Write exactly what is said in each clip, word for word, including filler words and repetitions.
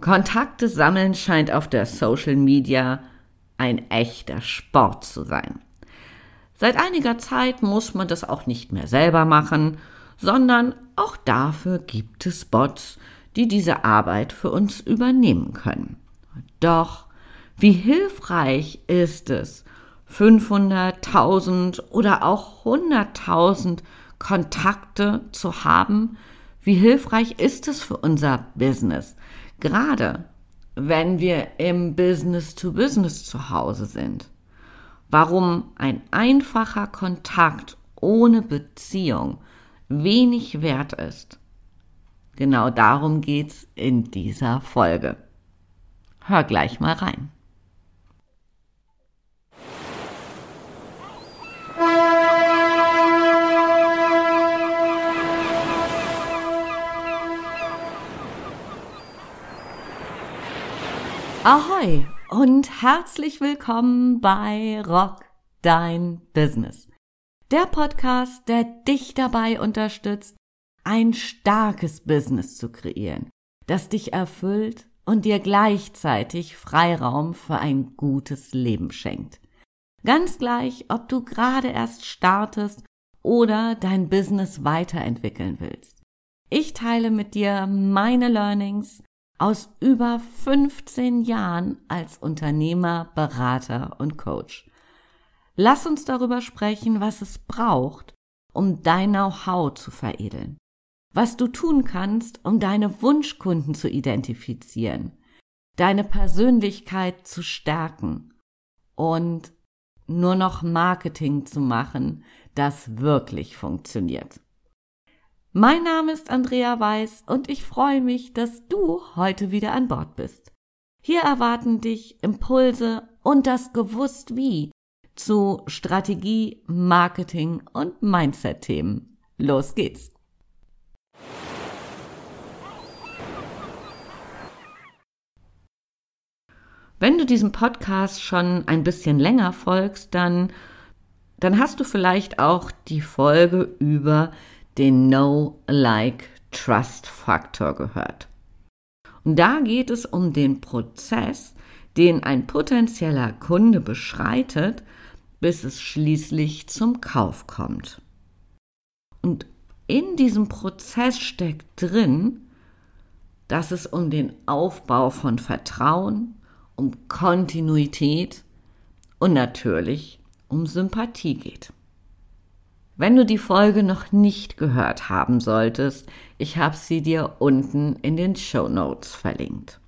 Kontakte sammeln scheint auf der Social Media ein echter Sport zu sein. Seit einiger Zeit muss man das auch nicht mehr selber machen, sondern auch dafür gibt es Bots, die diese Arbeit für uns übernehmen können. Doch wie hilfreich ist es, fünfhunderttausend oder auch hunderttausend Kontakte zu haben? Wie hilfreich ist es für unser Business? Gerade wenn wir im Business-to-Business zu Hause sind. Warum ein einfacher Kontakt ohne Beziehung wenig wert ist? Genau darum geht's in dieser Folge. Hör gleich mal rein. Ahoi und herzlich willkommen bei Rock Dein Business. Der Podcast, der dich dabei unterstützt, ein starkes Business zu kreieren, das dich erfüllt und dir gleichzeitig Freiraum für ein gutes Leben schenkt. Ganz gleich, ob du gerade erst startest oder dein Business weiterentwickeln willst. Ich teile mit dir meine Learnings aus über fünfzehn Jahren als Unternehmer, Berater und Coach. Lass uns darüber sprechen, was es braucht, um dein Know-how zu veredeln, was du tun kannst, um deine Wunschkunden zu identifizieren, deine Persönlichkeit zu stärken und nur noch Marketing zu machen, das wirklich funktioniert. Mein Name ist Andrea Weiß und ich freue mich, dass du heute wieder an Bord bist. Hier erwarten dich Impulse und das Gewusst-Wie zu Strategie, Marketing und Mindset-Themen. Los geht's! Wenn du diesem Podcast schon ein bisschen länger folgst, dann, dann hast du vielleicht auch die Folge über den No-Like-Trust-Faktor gehört. Und da geht es um den Prozess, den ein potenzieller Kunde beschreitet, bis es schließlich zum Kauf kommt. Und in diesem Prozess steckt drin, dass es um den Aufbau von Vertrauen, um Kontinuität und natürlich um Sympathie geht. Wenn du die Folge noch nicht gehört haben solltest, ich habe sie dir unten in den Shownotes verlinkt.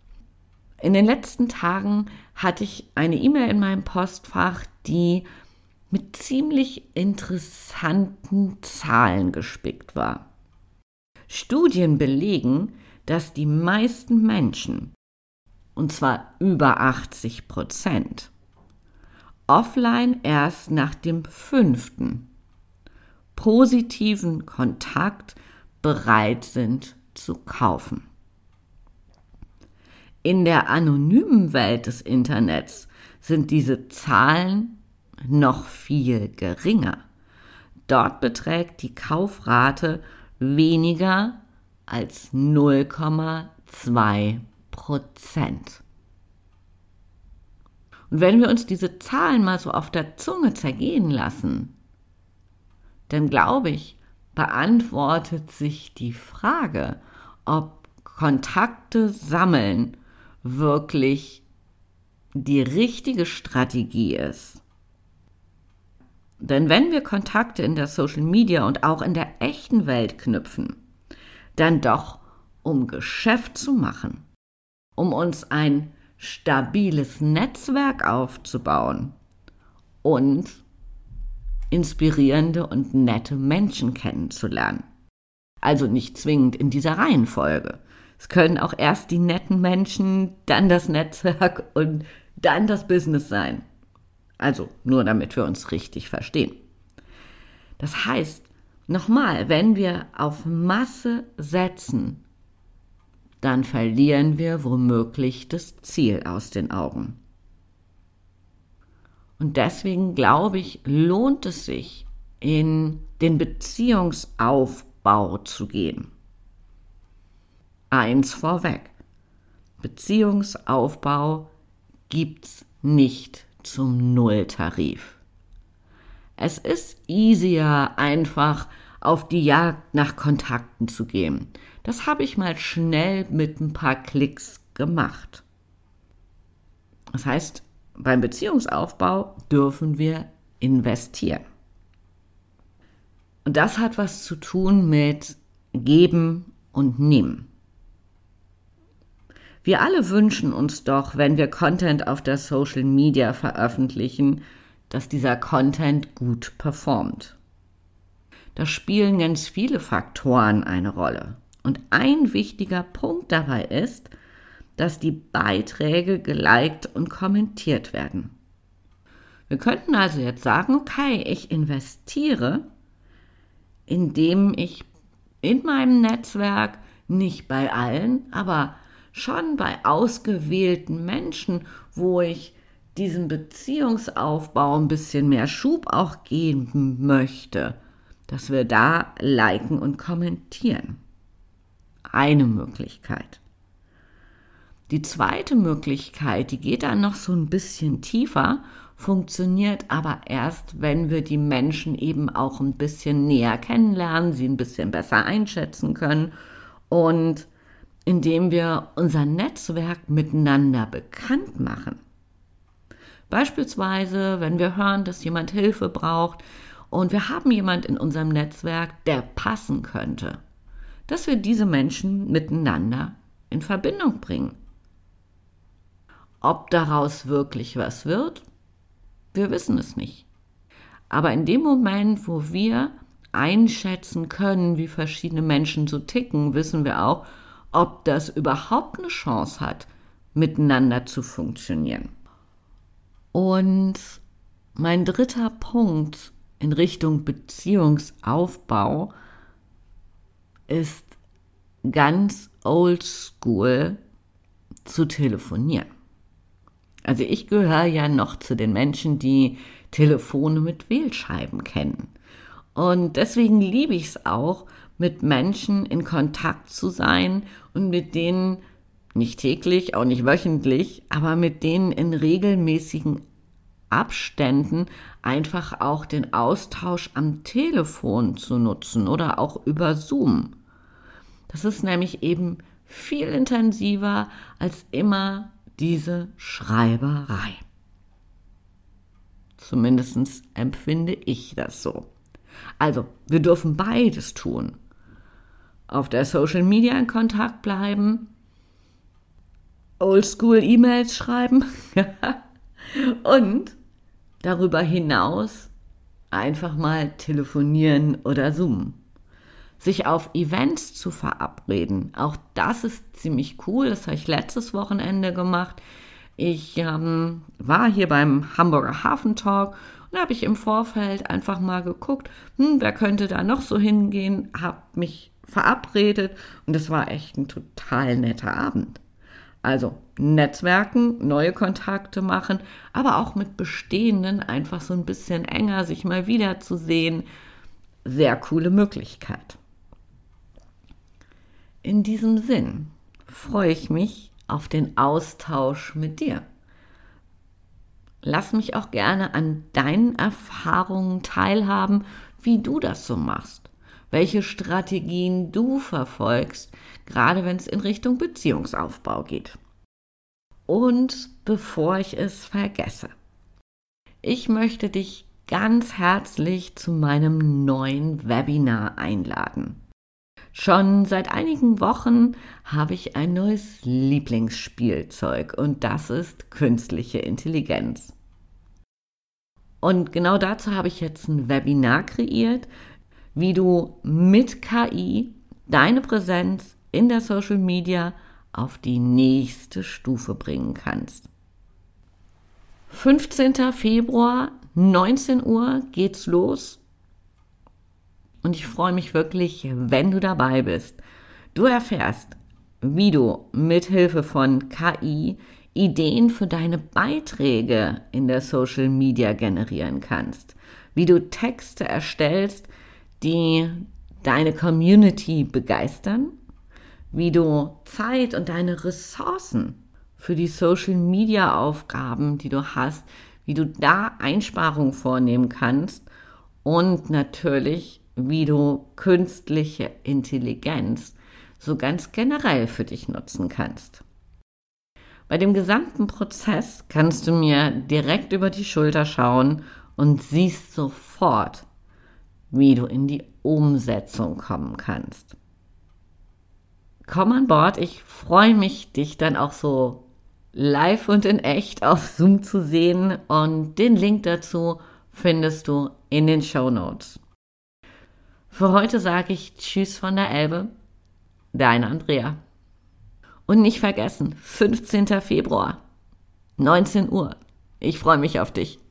In den letzten Tagen hatte ich eine E-Mail in meinem Postfach, die mit ziemlich interessanten Zahlen gespickt war. Studien belegen, dass die meisten Menschen, und zwar über achtzig Prozent, offline erst nach dem fünften positiven Kontakt bereit sind zu kaufen. In der anonymen Welt des Internets sind diese Zahlen noch viel geringer. Dort beträgt die Kaufrate weniger als null Komma zwei Prozent. Und wenn wir uns diese Zahlen mal so auf der Zunge zergehen lassen, denn glaube ich, beantwortet sich die Frage, ob Kontakte sammeln wirklich die richtige Strategie ist. Denn wenn wir Kontakte in der Social Media und auch in der echten Welt knüpfen, dann doch, um Geschäft zu machen, um uns ein stabiles Netzwerk aufzubauen und inspirierende und nette Menschen kennenzulernen. Also nicht zwingend in dieser Reihenfolge. Es können auch erst die netten Menschen, dann das Netzwerk und dann das Business sein. Also nur damit wir uns richtig verstehen. Das heißt, nochmal, wenn wir auf Masse setzen, dann verlieren wir womöglich das Ziel aus den Augen. Und deswegen, glaube ich, lohnt es sich, in den Beziehungsaufbau zu gehen. Eins vorweg. Beziehungsaufbau gibt's nicht zum Nulltarif. Es ist easier, einfach auf die Jagd nach Kontakten zu gehen. Das habe ich mal schnell mit ein paar Klicks gemacht. Das heißt, beim Beziehungsaufbau dürfen wir investieren. Und das hat was zu tun mit Geben und Nehmen. Wir alle wünschen uns doch, wenn wir Content auf der Social Media veröffentlichen, dass dieser Content gut performt. Da spielen ganz viele Faktoren eine Rolle. Und ein wichtiger Punkt dabei ist, dass die Beiträge geliked und kommentiert werden. Wir könnten also jetzt sagen, okay, ich investiere, indem ich in meinem Netzwerk, nicht bei allen, aber schon bei ausgewählten Menschen, wo ich diesem Beziehungsaufbau ein bisschen mehr Schub auch geben möchte, dass wir da liken und kommentieren. Eine Möglichkeit. Die zweite Möglichkeit, die geht dann noch so ein bisschen tiefer, funktioniert aber erst, wenn wir die Menschen eben auch ein bisschen näher kennenlernen, sie ein bisschen besser einschätzen können und indem wir unser Netzwerk miteinander bekannt machen. Beispielsweise, wenn wir hören, dass jemand Hilfe braucht und wir haben jemanden in unserem Netzwerk, der passen könnte, dass wir diese Menschen miteinander in Verbindung bringen. Ob daraus wirklich was wird, wir wissen es nicht. Aber in dem Moment, wo wir einschätzen können, wie verschiedene Menschen so ticken, wissen wir auch, ob das überhaupt eine Chance hat, miteinander zu funktionieren. Und mein dritter Punkt in Richtung Beziehungsaufbau ist ganz oldschool zu telefonieren. Also ich gehöre ja noch zu den Menschen, die Telefone mit Wählscheiben kennen. Und deswegen liebe ich es auch, mit Menschen in Kontakt zu sein und mit denen, nicht täglich, auch nicht wöchentlich, aber mit denen in regelmäßigen Abständen einfach auch den Austausch am Telefon zu nutzen oder auch über Zoom. Das ist nämlich eben viel intensiver als immer diese Schreiberei. Zumindest empfinde ich das so. Also, wir dürfen beides tun. Auf der Social Media in Kontakt bleiben, Oldschool E-Mails schreiben und darüber hinaus einfach mal telefonieren oder zoomen. Sich auf Events zu verabreden, auch das ist ziemlich cool, das habe ich letztes Wochenende gemacht. Ich ähm, war hier beim Hamburger Hafentalk und habe ich im Vorfeld einfach mal geguckt, hm, wer könnte da noch so hingehen, habe mich verabredet und das war echt ein total netter Abend. Also Netzwerken, neue Kontakte machen, aber auch mit Bestehenden einfach so ein bisschen enger sich mal wiederzusehen. Sehr coole Möglichkeit. In diesem Sinn freue ich mich auf den Austausch mit dir. Lass mich auch gerne an deinen Erfahrungen teilhaben, wie du das so machst, welche Strategien du verfolgst, gerade wenn es in Richtung Beziehungsaufbau geht. Und bevor ich es vergesse, ich möchte dich ganz herzlich zu meinem neuen Webinar einladen. Schon seit einigen Wochen habe ich ein neues Lieblingsspielzeug und das ist künstliche Intelligenz. Und genau dazu habe ich jetzt ein Webinar kreiert, wie du mit K I deine Präsenz in der Social Media auf die nächste Stufe bringen kannst. fünfzehnten Februar, neunzehn Uhr geht's los. Und ich freue mich wirklich, wenn du dabei bist. Du erfährst, wie du mithilfe von K I Ideen für deine Beiträge in der Social Media generieren kannst. Wie du Texte erstellst, die deine Community begeistern. Wie du Zeit und deine Ressourcen für die Social-Media-Aufgaben, die du hast, wie du da Einsparungen vornehmen kannst und natürlich, wie du künstliche Intelligenz so ganz generell für dich nutzen kannst. Bei dem gesamten Prozess kannst du mir direkt über die Schulter schauen und siehst sofort, wie du in die Umsetzung kommen kannst. Komm an Bord, ich freue mich, dich dann auch so live und in echt auf Zoom zu sehen, und den Link dazu findest du in den Shownotes. Für heute sage ich Tschüss von der Elbe, deine Andrea. Und nicht vergessen, fünfzehnten Februar, neunzehn Uhr. Ich freue mich auf dich.